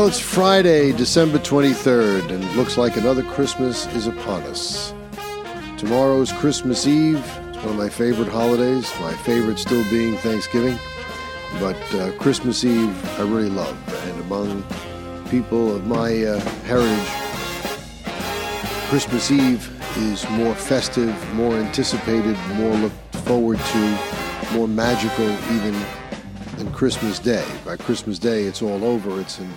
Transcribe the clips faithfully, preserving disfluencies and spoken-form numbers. Well, it's Friday, December twenty-third, and it looks like another Christmas is upon us. Tomorrow's Christmas Eve. It's one of my favorite holidays, my favorite still being Thanksgiving. But uh, Christmas Eve I really love, and among people of my uh, heritage, Christmas Eve is more festive, more anticipated, more looked forward to, more magical even than Christmas Day. By Christmas Day, it's all over. It's an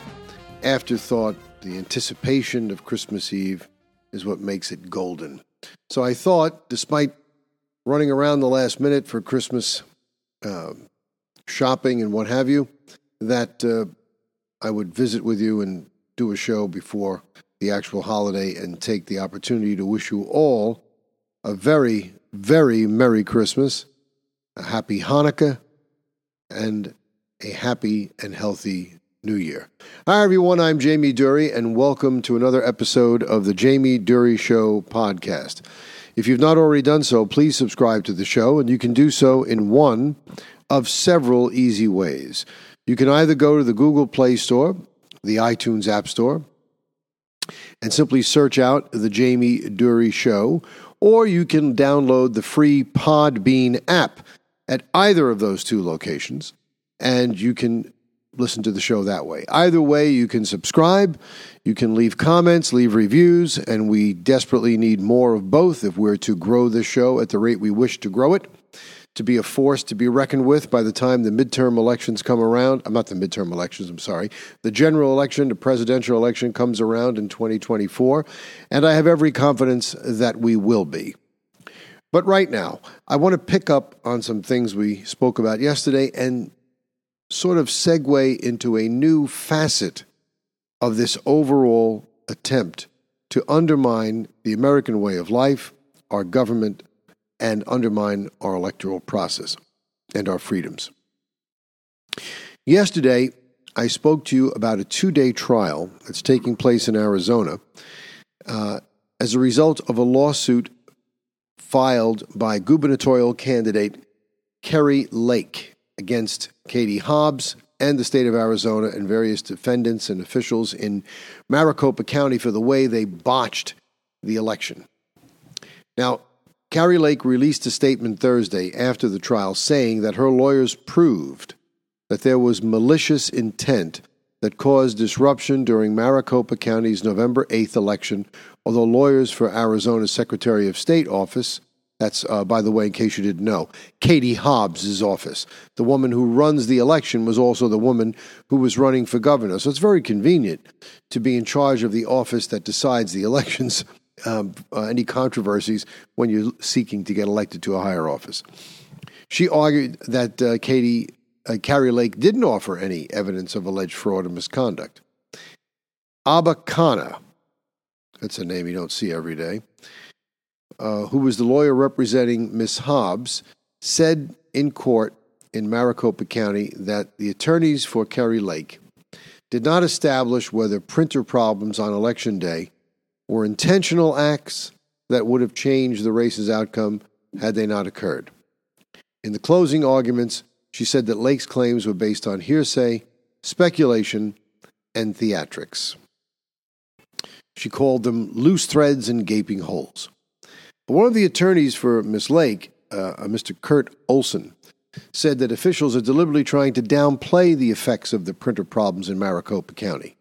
afterthought. The anticipation of Christmas Eve is what makes it golden. So I thought, despite running around the last minute for Christmas uh, shopping and what have you, that uh, I would visit with you and do a show before the actual holiday and take the opportunity to wish you all a very, very Merry Christmas, a Happy Hanukkah, and a happy and healthy New Year. Hi, everyone. I'm Jamie Durie, and welcome to another episode of the Jamie Durie Show podcast. If you've not already done so, please subscribe to the show, and you can do so in one of several easy ways. You can either go to the Google Play Store, the iTunes App Store, and simply search out The Jamie Durie Show, or you can download the free Podbean app at either of those two locations, and you can listen to the show that way. Either way, you can subscribe, you can leave comments, leave reviews, and we desperately need more of both if we're to grow this show at the rate we wish to grow it, to be a force to be reckoned with by the time the midterm elections come around. I'm not the midterm elections, I'm sorry. The general election, the presidential election comes around in twenty twenty-four, and I have every confidence that we will be. But right now, I want to pick up on some things we spoke about yesterday and sort of segue into a new facet of this overall attempt to undermine the American way of life, our government, and undermine our electoral process and our freedoms. Yesterday, I spoke to you about a two-day trial that's taking place in Arizona uh, as a result of a lawsuit filed by gubernatorial candidate Kari Lake against Katie Hobbs and the state of Arizona and various defendants and officials in Maricopa County for the way they botched the election. Now, Kari Lake released a statement Thursday after the trial saying that her lawyers proved that there was malicious intent that caused disruption during Maricopa County's November eighth election, although lawyers for Arizona's Secretary of State office, that's, uh, by the way, in case you didn't know, Katie Hobbs' office, the woman who runs the election, was also the woman who was running for governor. So it's very convenient to be in charge of the office that decides the elections, um, uh, any controversies, when you're seeking to get elected to a higher office. She argued that uh, Katie, uh, Kari Lake didn't offer any evidence of alleged fraud or misconduct. Abba Khanna, that's a name you don't see every day, uh, who was the lawyer representing Miz Hobbs, said in court in Maricopa County that the attorneys for Kari Lake did not establish whether printer problems on Election Day were intentional acts that would have changed the race's outcome had they not occurred. In the closing arguments, she said that Lake's claims were based on hearsay, speculation, and theatrics. She called them loose threads and gaping holes. But one of the attorneys for Miz Lake, uh, Mister Kurt Olson, said that officials are deliberately trying to downplay the effects of the printer problems in Maricopa County.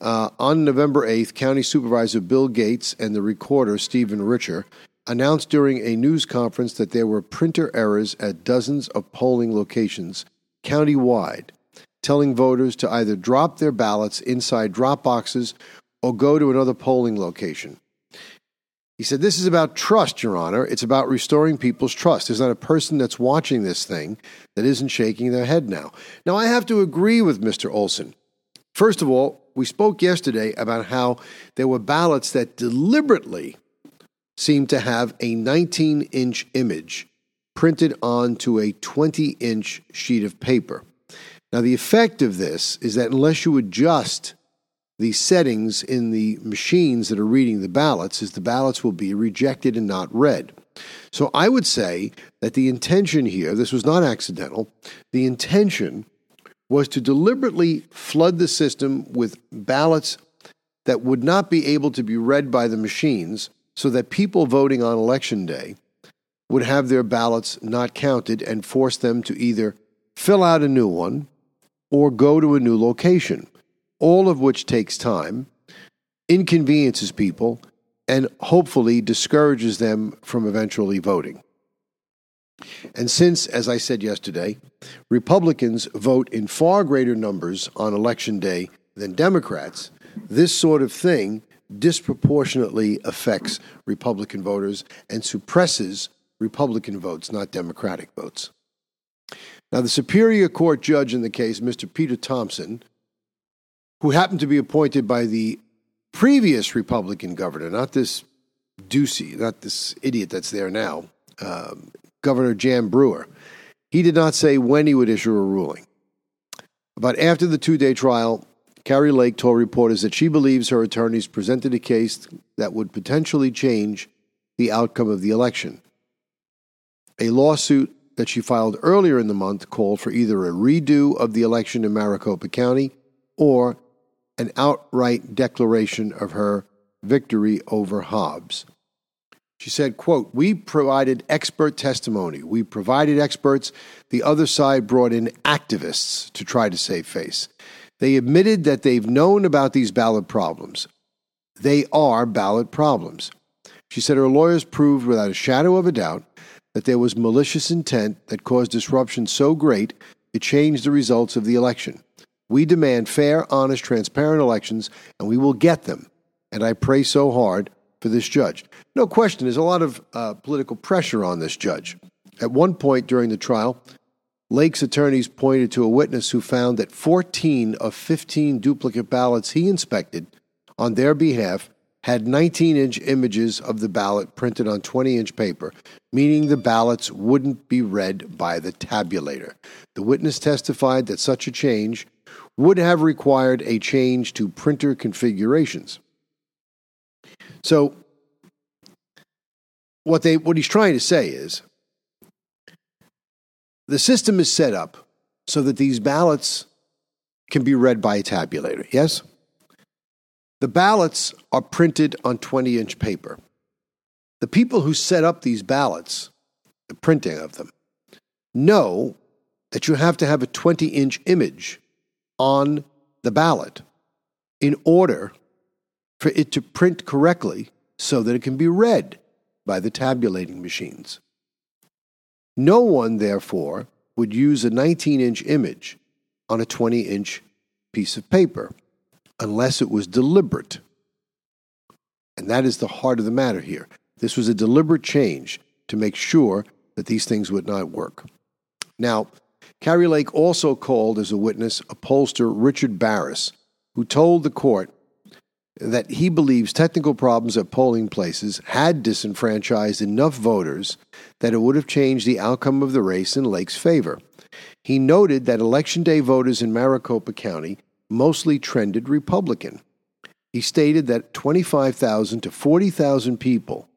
Uh, on November eighth, County Supervisor Bill Gates and the recorder Stephen Richer announced during a news conference that there were printer errors at dozens of polling locations countywide, telling voters to either drop their ballots inside drop boxes or go to another polling location. He said, "This is about trust, Your Honor. It's about restoring people's trust. There's not a person that's watching this thing that isn't shaking their head now." Now, I have to agree with Mister Olson. First of all, we spoke yesterday about how there were ballots that deliberately seemed to have a nineteen-inch image printed onto a twenty-inch sheet of paper. Now, the effect of this is that unless you adjust the settings in the machines that are reading the ballots, is the ballots will be rejected and not read. So I would say that the intention here, this was not accidental, the intention was to deliberately flood the system with ballots that would not be able to be read by the machines so that people voting on Election Day would have their ballots not counted and force them to either fill out a new one or go to a new location, all of which takes time, inconveniences people, and hopefully discourages them from eventually voting. And since, as I said yesterday, Republicans vote in far greater numbers on Election Day than Democrats, this sort of thing disproportionately affects Republican voters and suppresses Republican votes, not Democratic votes. Now, the Superior Court judge in the case, Mister Peter Thompson, who happened to be appointed by the previous Republican governor, not this Ducey, not this idiot that's there now, um, Governor Jan Brewer, he did not say when he would issue a ruling. But after the two-day trial, Kari Lake told reporters that she believes her attorneys presented a case that would potentially change the outcome of the election. A lawsuit that she filed earlier in the month called for either a redo of the election in Maricopa County or an outright declaration of her victory over Hobbs. She said, quote, "We provided expert testimony. We provided experts. The other side brought in activists to try to save face. They admitted that they've known about these ballot problems. They are ballot problems." She said her lawyers proved without a shadow of a doubt that there was malicious intent that caused disruption so great it changed the results of the election. "We demand fair, honest, transparent elections, and we will get them. And I pray so hard for this judge." No question, there's a lot of uh, political pressure on this judge. At one point during the trial, Lake's attorneys pointed to a witness who found that fourteen of fifteen duplicate ballots he inspected on their behalf had nineteen-inch images of the ballot printed on twenty-inch paper, meaning the ballots wouldn't be read by the tabulator. The witness testified that such a change would have required a change to printer configurations. So what they what he's trying to say is, the system is set up so that these ballots can be read by a tabulator, yes? The ballots are printed on twenty-inch paper. The people who set up these ballots, the printing of them, know that you have to have a twenty-inch image on the ballot in order for it to print correctly so that it can be read by the tabulating machines. No one, therefore, would use a nineteen-inch image on a twenty-inch piece of paper unless it was deliberate. And that is the heart of the matter here. This was a deliberate change to make sure that these things would not work. Now, Kari Lake also called as a witness pollster Richard Barris, who told the court that he believes technical problems at polling places had disenfranchised enough voters that it would have changed the outcome of the race in Lake's favor. He noted that Election Day voters in Maricopa County mostly trended Republican. He stated that twenty-five thousand to forty thousand people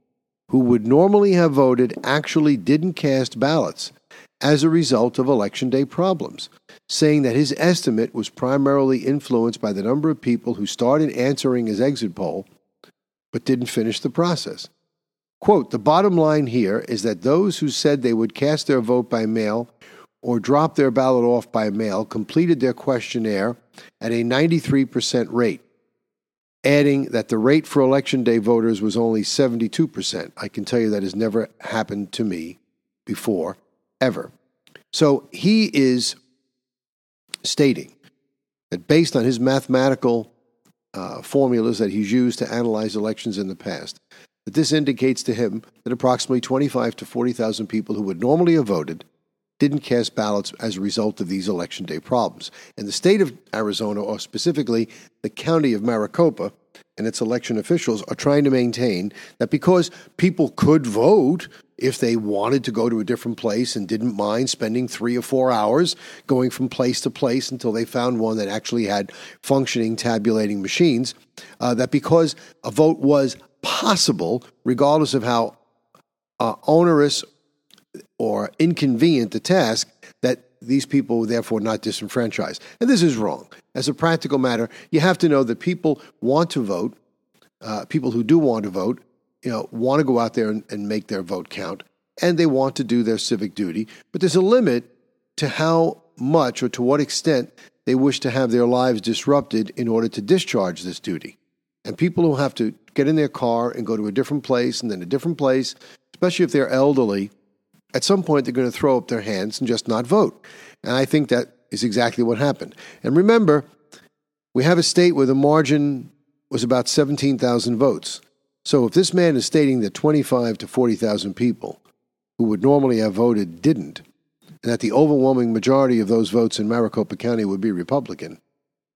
who would normally have voted actually didn't cast ballots as a result of Election Day problems, saying that his estimate was primarily influenced by the number of people who started answering his exit poll but didn't finish the process. Quote, "The bottom line here is that those who said they would cast their vote by mail or drop their ballot off by mail completed their questionnaire at a ninety-three percent rate," adding that the rate for Election Day voters was only seventy-two percent. I can tell you that has never happened to me before, ever. So he is stating that based on his mathematical uh, formulas that he's used to analyze elections in the past, that this indicates to him that approximately twenty-five to forty thousand people who would normally have voted didn't cast ballots as a result of these Election Day problems. And the state of Arizona, or specifically the county of Maricopa and its election officials, are trying to maintain that because people could vote if they wanted to go to a different place and didn't mind spending three or four hours going from place to place until they found one that actually had functioning tabulating machines, uh, that because a vote was possible, regardless of how uh, onerous or inconvenient the task, that these people were therefore not disenfranchised. And this is wrong. As a practical matter, you have to know that people want to vote, uh, people who do want to vote, you know, want to go out there and, and make their vote count, and they want to do their civic duty. But there's a limit to how much or to what extent they wish to have their lives disrupted in order to discharge this duty. And people who have to get in their car and go to a different place and then a different place, especially if they're elderly, at some point they're going to throw up their hands and just not vote. And I think that is exactly what happened. And remember, we have a state where the margin was about seventeen thousand votes. So if this man is stating that twenty-five to forty thousand people who would normally have voted didn't, and that the overwhelming majority of those votes in Maricopa County would be Republican,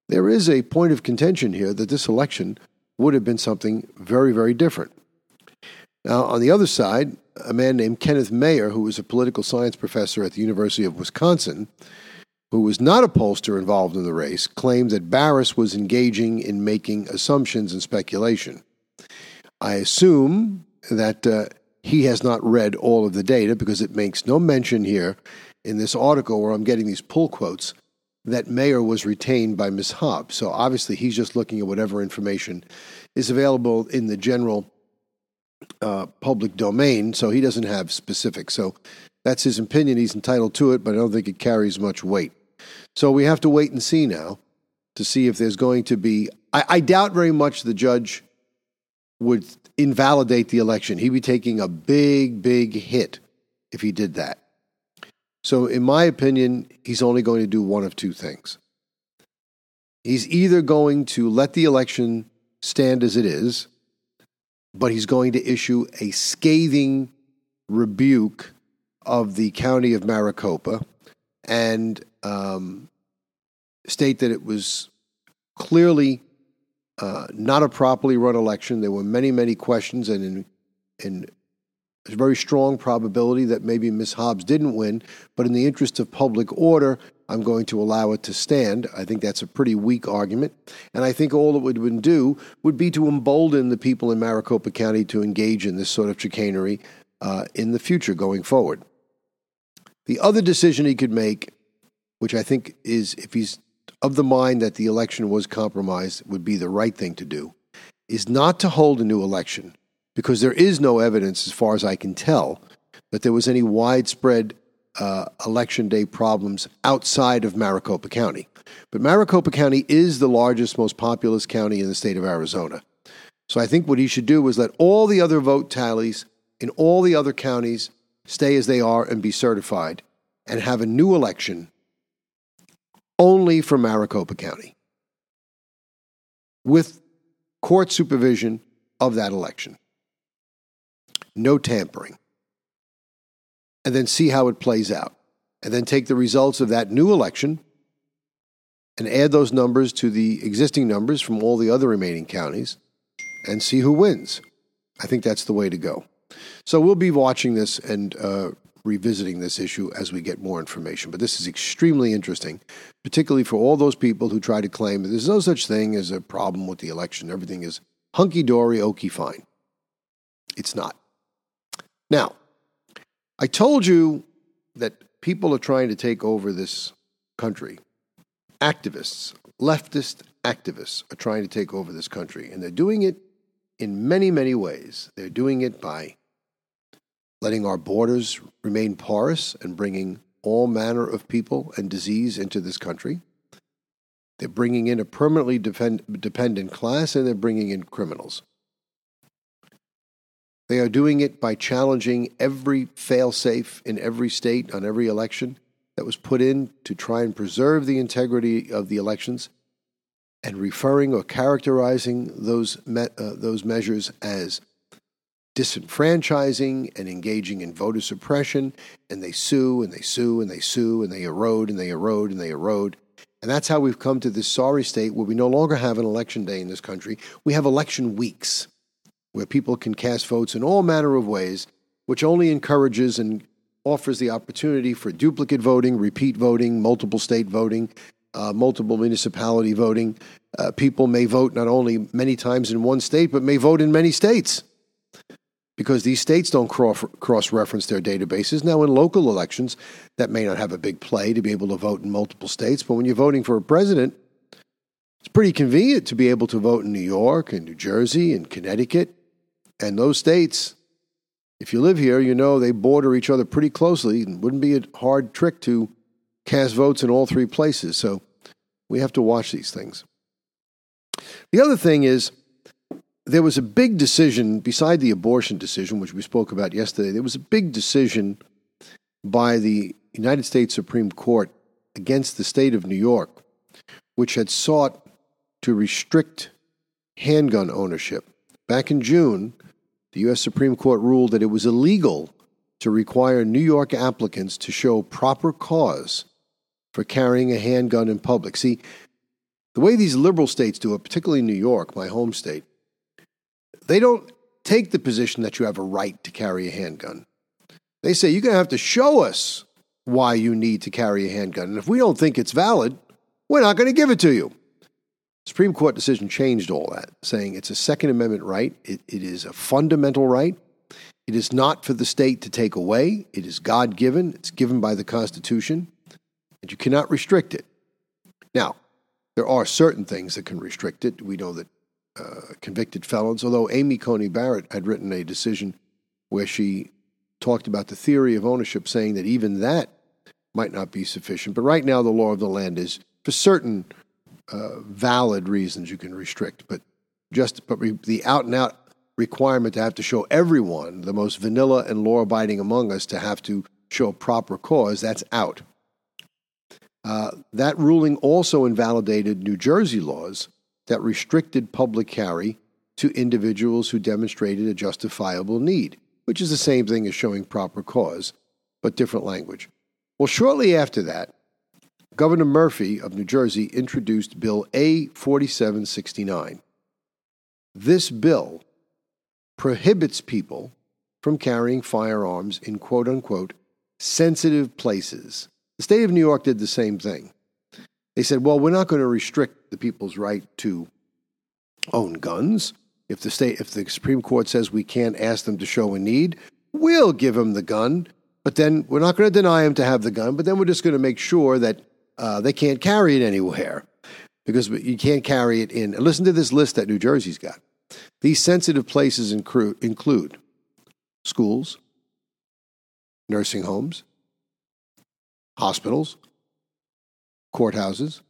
there is a point of contention here that this election would have been something very, very different. Now, on the other side, a man named Kenneth Mayer, who was a political science professor at the University of Wisconsin, who was not a pollster involved in the race, claimed that Barris was engaging in making assumptions and speculation. I assume that uh, he has not read all of the data, because it makes no mention here in this article where I'm getting these pull quotes that Mayer was retained by Miz Hobbs. So obviously he's just looking at whatever information is available in the general uh, public domain, so he doesn't have specifics. So that's his opinion. He's entitled to it, but I don't think it carries much weight. So we have to wait and see now to see if there's going to be... I, I doubt very much the judge would invalidate the election. He'd be taking a big, big hit if he did that. So in my opinion, he's only going to do one of two things. He's either going to let the election stand as it is, but he's going to issue a scathing rebuke of the county of Maricopa and um, state that it was clearly uh, not a properly run election. There were many, many questions, and in, in there's a very strong probability that maybe Miz Hobbs didn't win, but in the interest of public order, I'm going to allow it to stand. I think that's a pretty weak argument. And I think all it would do would be to embolden the people in Maricopa County to engage in this sort of chicanery uh, in the future going forward. The other decision he could make, which I think is, if he's of the mind that the election was compromised, would be the right thing to do, is not to hold a new election, because there is no evidence, as far as I can tell, that there was any widespread uh, election day problems outside of Maricopa County. But Maricopa County is the largest, most populous county in the state of Arizona. So I think what he should do is let all the other vote tallies in all the other counties stay as they are and be certified, and have a new election only for Maricopa County, with court supervision of that election. No tampering, and then see how it plays out, and then take the results of that new election and add those numbers to the existing numbers from all the other remaining counties and see who wins. I think that's the way to go. So we'll be watching this and uh, revisiting this issue as we get more information, but this is extremely interesting, particularly for all those people who try to claim that there's no such thing as a problem with the election. Everything is hunky-dory, okie fine. It's not. Now, I told you that people are trying to take over this country. Activists, leftist activists are trying to take over this country, and they're doing it in many, many ways. They're doing it by letting our borders remain porous and bringing all manner of people and disease into this country. They're bringing in a permanently depend- dependent class, and they're bringing in criminals. They are doing it by challenging every fail-safe in every state on every election that was put in to try and preserve the integrity of the elections, and referring or characterizing those me- uh, those measures as disenfranchising and engaging in voter suppression, and they sue and they sue and they sue and they erode and they erode and they erode. And that's how we've come to this sorry state where we no longer have an election day in this country. We have election weeks, where people can cast votes in all manner of ways, which only encourages and offers the opportunity for duplicate voting, repeat voting, multiple state voting, uh, multiple municipality voting. Uh, people may vote not only many times in one state, but may vote in many states. because these states don't cross-reference their databases. Now, in local elections, that may not have a big play to be able to vote in multiple states, but when you're voting for a president, it's pretty convenient to be able to vote in New York and New Jersey and Connecticut. And those states, if you live here, you know they border each other pretty closely, and it wouldn't be a hard trick to cast votes in all three places. So we have to watch these things. The other thing is, there was a big decision, beside the abortion decision, which we spoke about yesterday, there was a big decision by the United States Supreme Court against the state of New York, which had sought to restrict handgun ownership. Back in June, the U S Supreme Court ruled that it was illegal to require New York applicants to show proper cause for carrying a handgun in public. See, the way these liberal states do it, particularly New York, my home state, they don't take the position that you have a right to carry a handgun. They say, you're going to have to show us why you need to carry a handgun. And if we don't think it's valid, we're not going to give it to you. The Supreme Court decision changed all that, saying it's a Second Amendment right. It, it is a fundamental right. It is not for the state to take away. It is God-given. It's given by the Constitution. And you cannot restrict it. Now, there are certain things that can restrict it. We know that uh, convicted felons, although Amy Coney Barrett had written a decision where she talked about the theory of ownership, saying that even that might not be sufficient. But right now, the law of the land is for certain uh, valid reasons you can restrict. But just but re- the out-and-out requirement to have to show everyone, the most vanilla and law-abiding among us, to have to show proper cause, that's out. Uh, that ruling also invalidated New Jersey laws that restricted public carry to individuals who demonstrated a justifiable need, which is the same thing as showing proper cause, but different language. Well, shortly after that, Governor Murphy of New Jersey introduced Bill A forty-seven sixty-nine. This bill prohibits people from carrying firearms in quote-unquote sensitive places. The state of New York did the same thing. They said, well, we're not going to restrict the people's right to own guns. If the state, if the Supreme Court says we can't ask them to show a need, we'll give them the gun, but then we're not going to deny them to have the gun, but then we're just going to make sure that uh, they can't carry it anywhere because you can't carry it in. And listen to this list that New Jersey's got. These sensitive places include schools, nursing homes, hospitals, courthouses,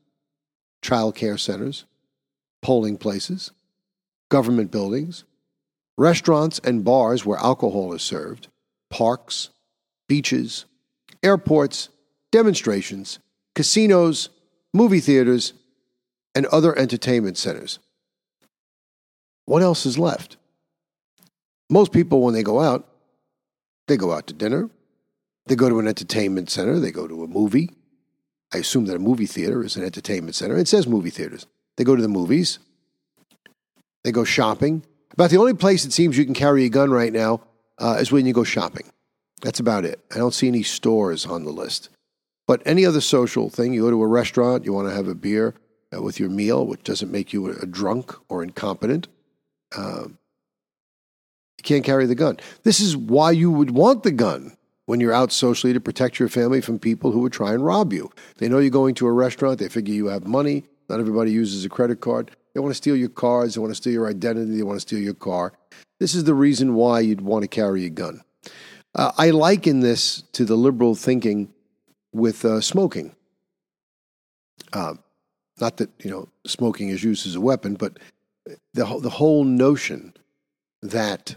child care centers, polling places, government buildings, restaurants and bars where alcohol is served, parks, beaches, airports, demonstrations, casinos, movie theaters, and other entertainment centers. What else is left? Most people, when they go out, they go out to dinner. They go to an entertainment center. They go to a movie. I assume that a movie theater is an entertainment center. It says movie theaters. They go to the movies. They go shopping. About the only place it seems you can carry a gun right now uh, is when you go shopping. That's about it. I don't see any stores on the list. But any other social thing, you go to a restaurant, you want to have a beer uh, with your meal, which doesn't make you a drunk or incompetent, uh, you can't carry the gun. This is why you would want the gun. When you're out socially to protect your family from people who would try and rob you. They know you're going to a restaurant. They figure you have money. Not everybody uses a credit card. They want to steal your cards. They want to steal your identity. They want to steal your car. This is the reason why you'd want to carry a gun. Uh, I liken this to the liberal thinking with uh, smoking. Uh, not that, you know, smoking is used as a weapon, but the whole, the whole notion that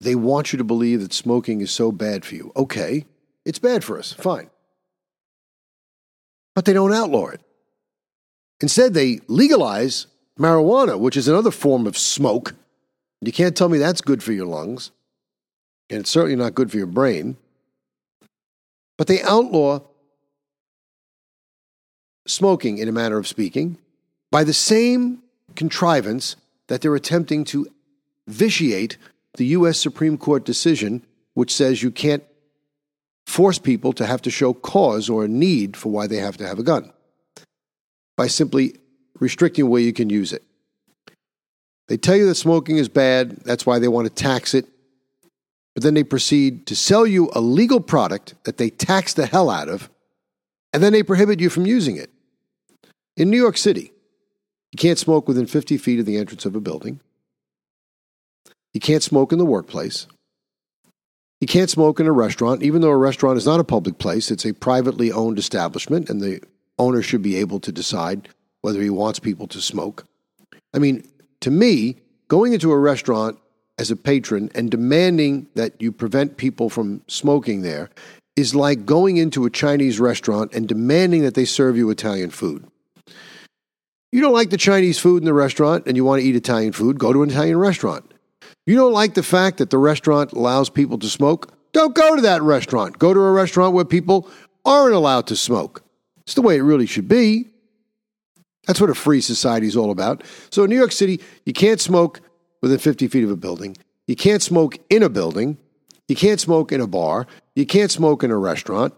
they want you to believe that smoking is so bad for you. Okay, it's bad for us, fine. But they don't outlaw it. Instead, they legalize marijuana, which is another form of smoke. You can't tell me that's good for your lungs, and it's certainly not good for your brain. But they outlaw smoking, in a manner of speaking, by the same contrivance that they're attempting to vitiate the U S Supreme Court decision, which says you can't force people to have to show cause or need for why they have to have a gun by simply restricting where you can use it. They tell you that smoking is bad. That's why they want to tax it. but then they proceed to sell you a legal product that they tax the hell out of, and then they prohibit you from using it. In New York City, you can't smoke within fifty feet of the entrance of a building. You can't smoke in the workplace. You can't smoke in a restaurant, even though a restaurant is not a public place. It's a privately owned establishment, and the owner should be able to decide whether he wants people to smoke. I mean, to me, going into a restaurant as a patron and demanding that you prevent people from smoking there is like going into a Chinese restaurant and demanding that they serve you Italian food. You don't like the Chinese food in the restaurant and you want to eat Italian food, go to an Italian restaurant. You don't like the fact that the restaurant allows people to smoke? Don't go to that restaurant. Go to a restaurant where people aren't allowed to smoke. It's the way it really should be. That's what a free society is all about. So in New York City, you can't smoke within fifty feet of a building. You can't smoke in a building. You can't smoke in a bar. You can't smoke in a restaurant.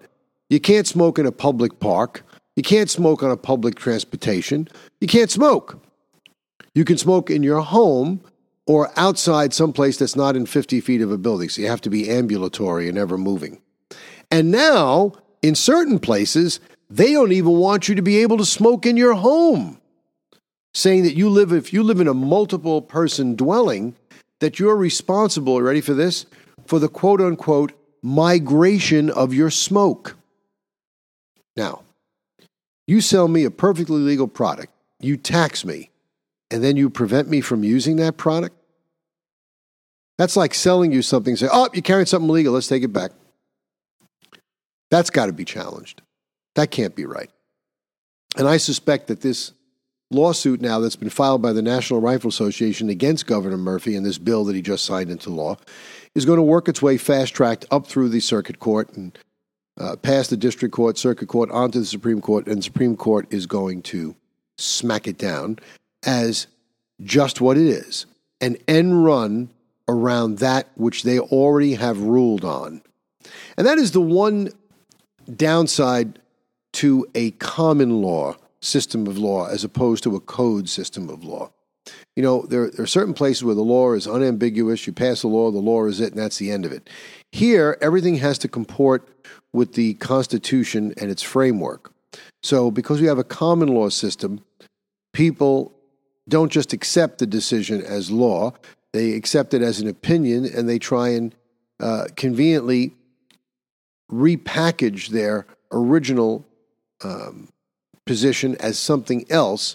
You can't smoke in a public park. You can't smoke on a public transportation. You can't smoke. You can smoke in your home or outside someplace that's not in fifty feet of a building. So you have to be ambulatory and ever moving. And now, in certain places, they don't even want you to be able to smoke in your home, saying that you live, if you live in a multiple person dwelling, that you're responsible, ready for this, for the quote unquote migration of your smoke. Now, you sell me a perfectly legal product, you tax me, and then you prevent me from using that product? That's like selling you something and say, oh, you're carrying something illegal, let's take it back. That's got to be challenged. That can't be right. And I suspect that this lawsuit now that's been filed by the National Rifle Association against Governor Murphy and this bill that he just signed into law is going to work its way fast-tracked up through the circuit court and uh, past the district court, circuit court, onto the Supreme Court, and the Supreme Court is going to smack it down as just what it is, an end run around that which they already have ruled on. And that is the one downside to a common law system of law as opposed to a code system of law. You know, there, there are certain places where the law is unambiguous. You pass a law, the law is it, and that's the end of it. Here, everything has to comport with the Constitution and its framework. So because we have a common law system, people don't just accept the decision as law, they accept it as an opinion, and they try and uh, conveniently repackage their original um, position as something else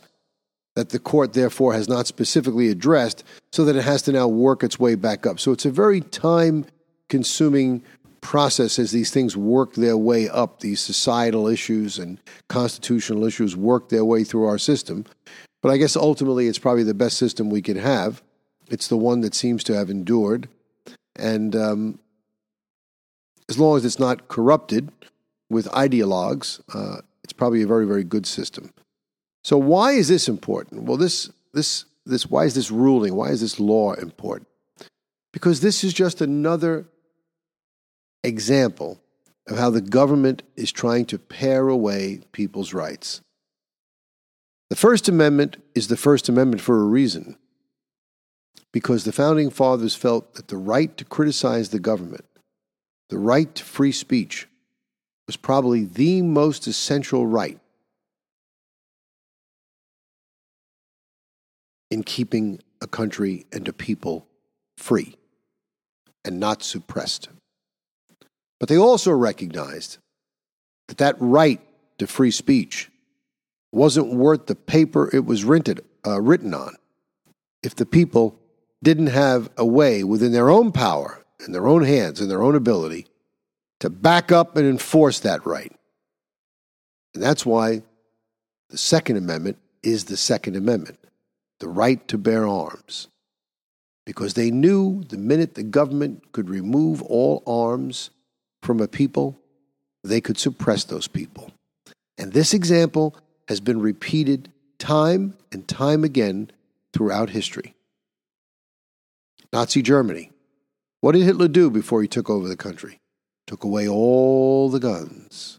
that the court, therefore, has not specifically addressed, so that it has to now work its way back up. So it's a very time-consuming process as these things work their way up, these societal issues and constitutional issues work their way through our system. But I guess ultimately it's probably the best system we could have. It's the one that seems to have endured. And um, as long as it's not corrupted with ideologues, uh, it's probably a very, very good system. So why is this important? Well, this, this, this, why is this ruling? Why is this law important? Because this is just another example of how the government is trying to pare away people's rights. The First Amendment is the First Amendment for a reason, because the Founding Fathers felt that the right to criticize the government, the right to free speech, was probably the most essential right in keeping a country and a people free and not suppressed. But they also recognized that that right to free speech wasn't worth the paper it was rented, uh, written on if the people didn't have a way within their own power, in their own hands, in their own ability, to back up and enforce that right. And that's why the Second Amendment is the Second Amendment, the right to bear arms. Because they knew the minute the government could remove all arms from a people, they could suppress those people. And this example has been repeated time and time again throughout history. Nazi Germany. What did Hitler do before he took over the country? Took away all the guns.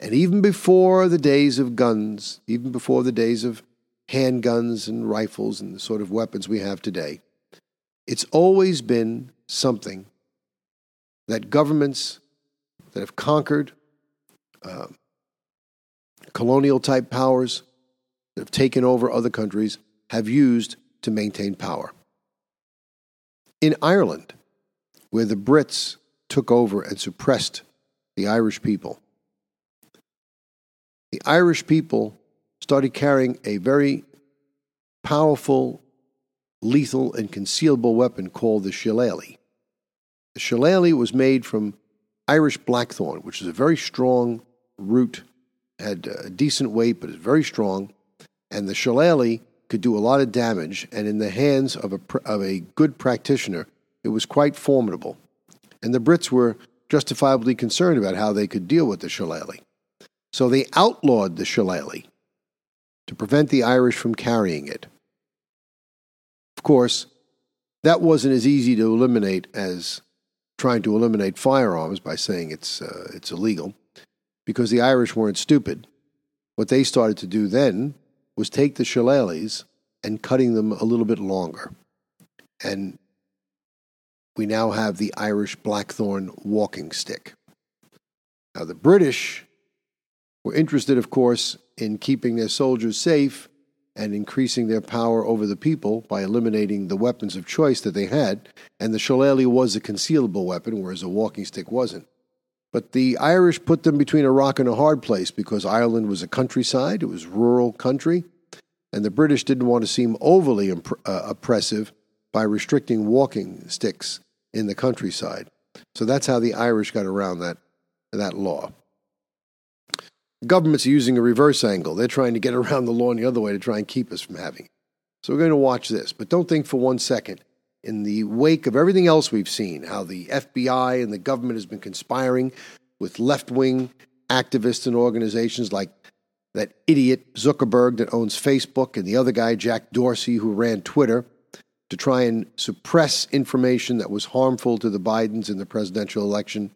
And even before the days of guns, even before the days of handguns and rifles and the sort of weapons we have today, it's always been something that governments that have conquered uh, colonial-type powers that have taken over other countries have used to maintain power. In Ireland, where the Brits took over and suppressed the Irish people, the Irish people started carrying a very powerful, lethal, and concealable weapon called the shillelagh. The shillelagh was made from Irish blackthorn, which is a very strong root, had a decent weight, but is very strong, and the shillelagh could do a lot of damage, and in the hands of a, of a good practitioner, it was quite formidable. And the Brits were justifiably concerned about how they could deal with the shillelagh. So they outlawed the shillelagh to prevent the Irish from carrying it. Of course, that wasn't as easy to eliminate as trying to eliminate firearms by saying it's uh, it's illegal, because the Irish weren't stupid. What they started to do then was take the shillelaghs and cutting them a little bit longer. And we now have the Irish blackthorn walking stick. Now, the British were interested, of course, in keeping their soldiers safe and increasing their power over the people by eliminating the weapons of choice that they had, and the shillelagh was a concealable weapon, whereas a walking stick wasn't. But the Irish put them between a rock and a hard place, because Ireland was a countryside, it was rural country, and the British didn't want to seem overly imp- uh, oppressive by restricting walking sticks in the countryside. So that's how the Irish got around that, that law. Governments are using a reverse angle. They're trying to get around the law in the other way to try and keep us from having it. So we're going to watch this. But don't think for one second, in the wake of everything else we've seen, how the F B I and the government has been conspiring with left-wing activists and organizations like that idiot Zuckerberg that owns Facebook and the other guy, Jack Dorsey, who ran Twitter, to try and suppress information that was harmful to the Bidens in the presidential election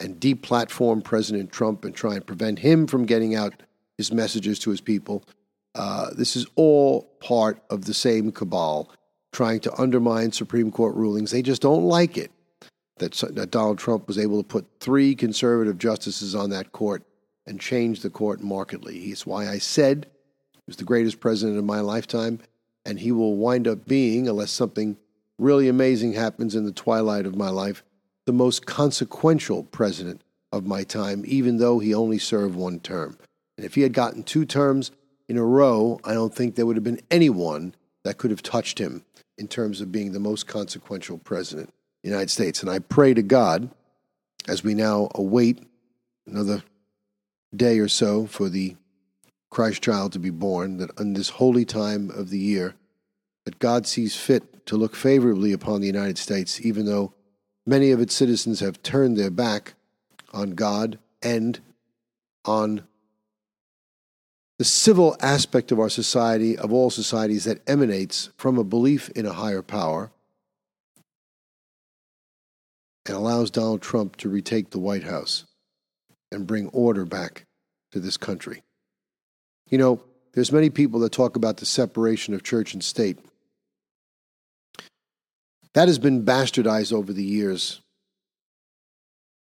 and deplatform President Trump and try and prevent him from getting out his messages to his people. Uh, this is all part of the same cabal trying to undermine Supreme Court rulings. They just don't like it that, that Donald Trump was able to put three conservative justices on that court and change the court markedly. It's why I said he was the greatest president of my lifetime, and he will wind up being, unless something really amazing happens in the twilight of my life, the most consequential president of my time, even though he only served one term. And if he had gotten two terms in a row, I don't think there would have been anyone that could have touched him in terms of being the most consequential president of the United States. And I pray to God, as we now await another day or so for the Christ child to be born, that in this holy time of the year, that God sees fit to look favorably upon the United States, even though many of its citizens have turned their back on God and on the civil aspect of our society, of all societies, that emanates from a belief in a higher power and allows Donald Trump to retake the White House and bring order back to this country. You know, there's many people that talk about the separation of church and state. That has been bastardized over the years.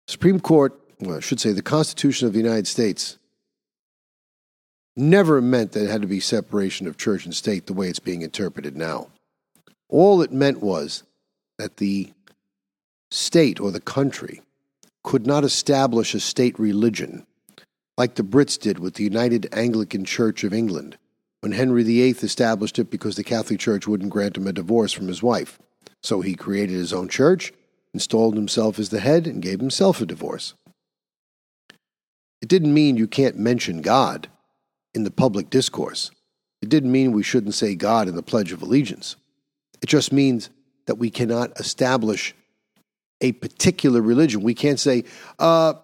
Supreme Court, well, I should say the Constitution of the United States, never meant that it had to be separation of church and state the way it's being interpreted now. All it meant was that the state or the country could not establish a state religion, like the Brits did with the United Anglican Church of England, when Henry the Eighth established it because the Catholic Church wouldn't grant him a divorce from his wife. So he created his own church, installed himself as the head, and gave himself a divorce. It didn't mean you can't mention God in the public discourse. It didn't mean we shouldn't say God in the Pledge of Allegiance. It just means that we cannot establish a particular religion. We can't say, uh,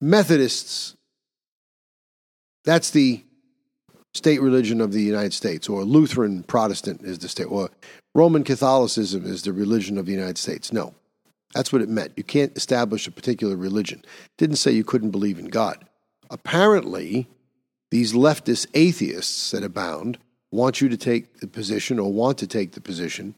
Methodists, that's the state religion of the United States, or Lutheran Protestant is the state, or Roman Catholicism is the religion of the United States. No, that's what it meant. You can't establish a particular religion. It didn't say you couldn't believe in God. Apparently, these leftist atheists that abound want you to take the position, or want to take the position,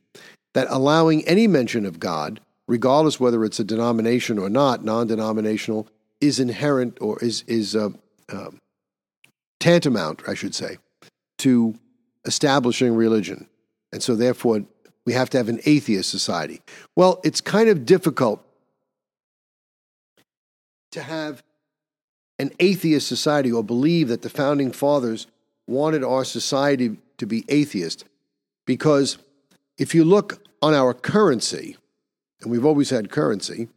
that allowing any mention of God regardless whether it's a denomination or not, non-denominational, is inherent or is is uh, uh, tantamount, I should say, to establishing religion. And so therefore, we have to have an atheist society. Well, it's kind of difficult to have an atheist society or believe that the founding fathers wanted our society to be atheist, because if you look on our currency, and we've always had currency,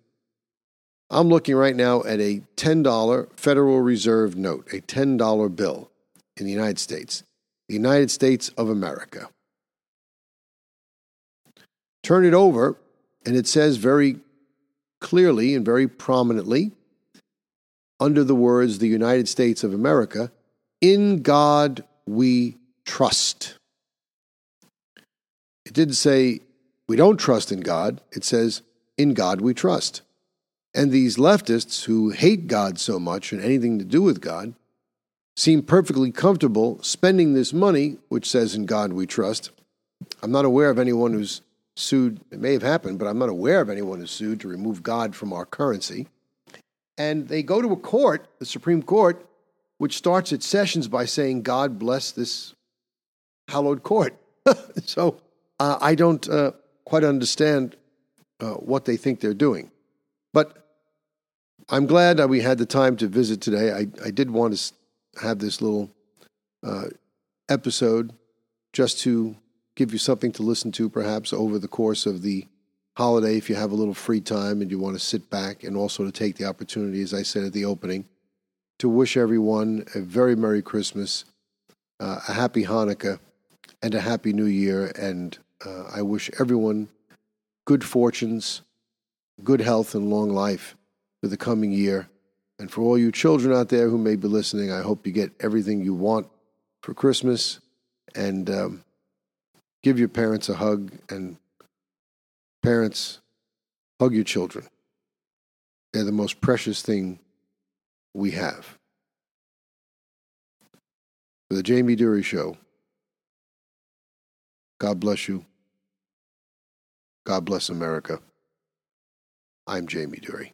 I'm looking right now at a ten dollar Federal Reserve note, a ten dollar bill in the United States, the United States of America. Turn it over, and it says very clearly and very prominently, under the words, the United States of America, in God we trust. It didn't say we don't trust in God. It says in God we trust. And these leftists who hate God so much and anything to do with God seem perfectly comfortable spending this money, which says in God we trust. I'm not aware of anyone who's sued. It may have happened, but I'm not aware of anyone who's sued to remove God from our currency. And they go to a court, the Supreme Court, which starts its sessions by saying, God bless this hallowed court. So uh, I don't uh, quite understand uh, what they think they're doing. But I'm glad that we had the time to visit today. I, I did want to have this little uh, episode just to give you something to listen to, perhaps, over the course of the holiday, if you have a little free time and you want to sit back, and also to take the opportunity, as I said at the opening, to wish everyone a very Merry Christmas, uh, a Happy Hanukkah, and a Happy New Year. And uh, I wish everyone good fortunes, good health, and long life for the coming year. And for all you children out there who may be listening, I hope you get everything you want for Christmas, and um, give your parents a hug, and parents, hug your children. They're the most precious thing we have. For the Jamie Durie Show, God bless you. God bless America. I'm Jamie Durie.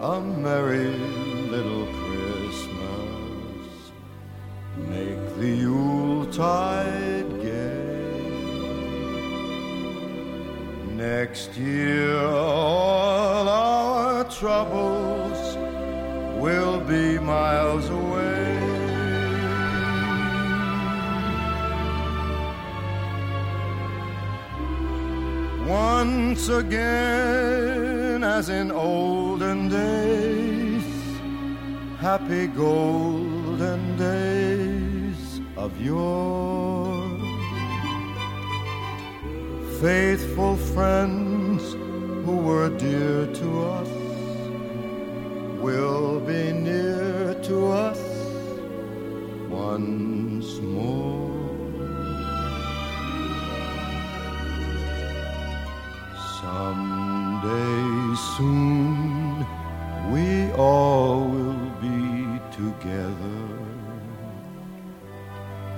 a merry little Christmas. Make the Yuletide gay. Next year all our troubles will be miles away. Once again, as in olden days, happy golden days of yore, faithful friends who were dear to us will be near to us once more. Someday soon we all will be together,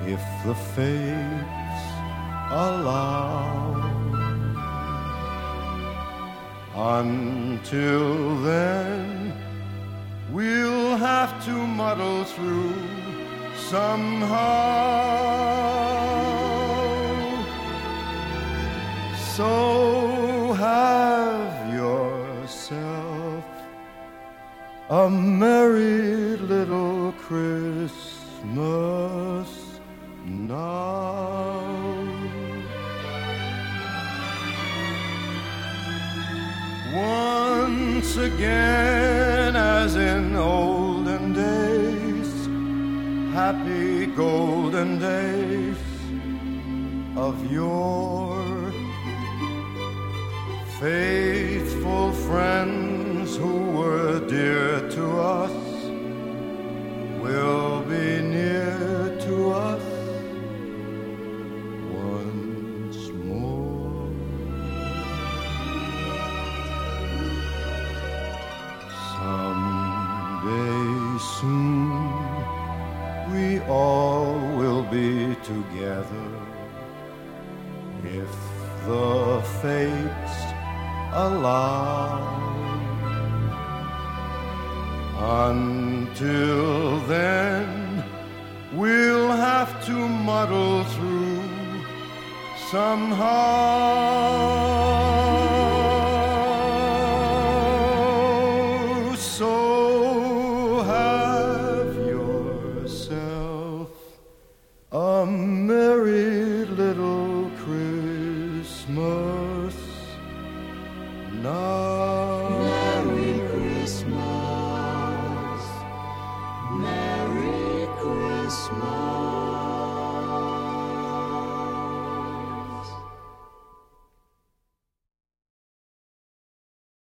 if the fates allow. Until then, we'll have to muddle through somehow. So have yourself a merry little Christmas now. Once again, as in olden days, happy golden days of yore, faithful friends who were dear to us will be near to us. Soon we all will be together, if the fates allow. Until then, we'll have to muddle through somehow.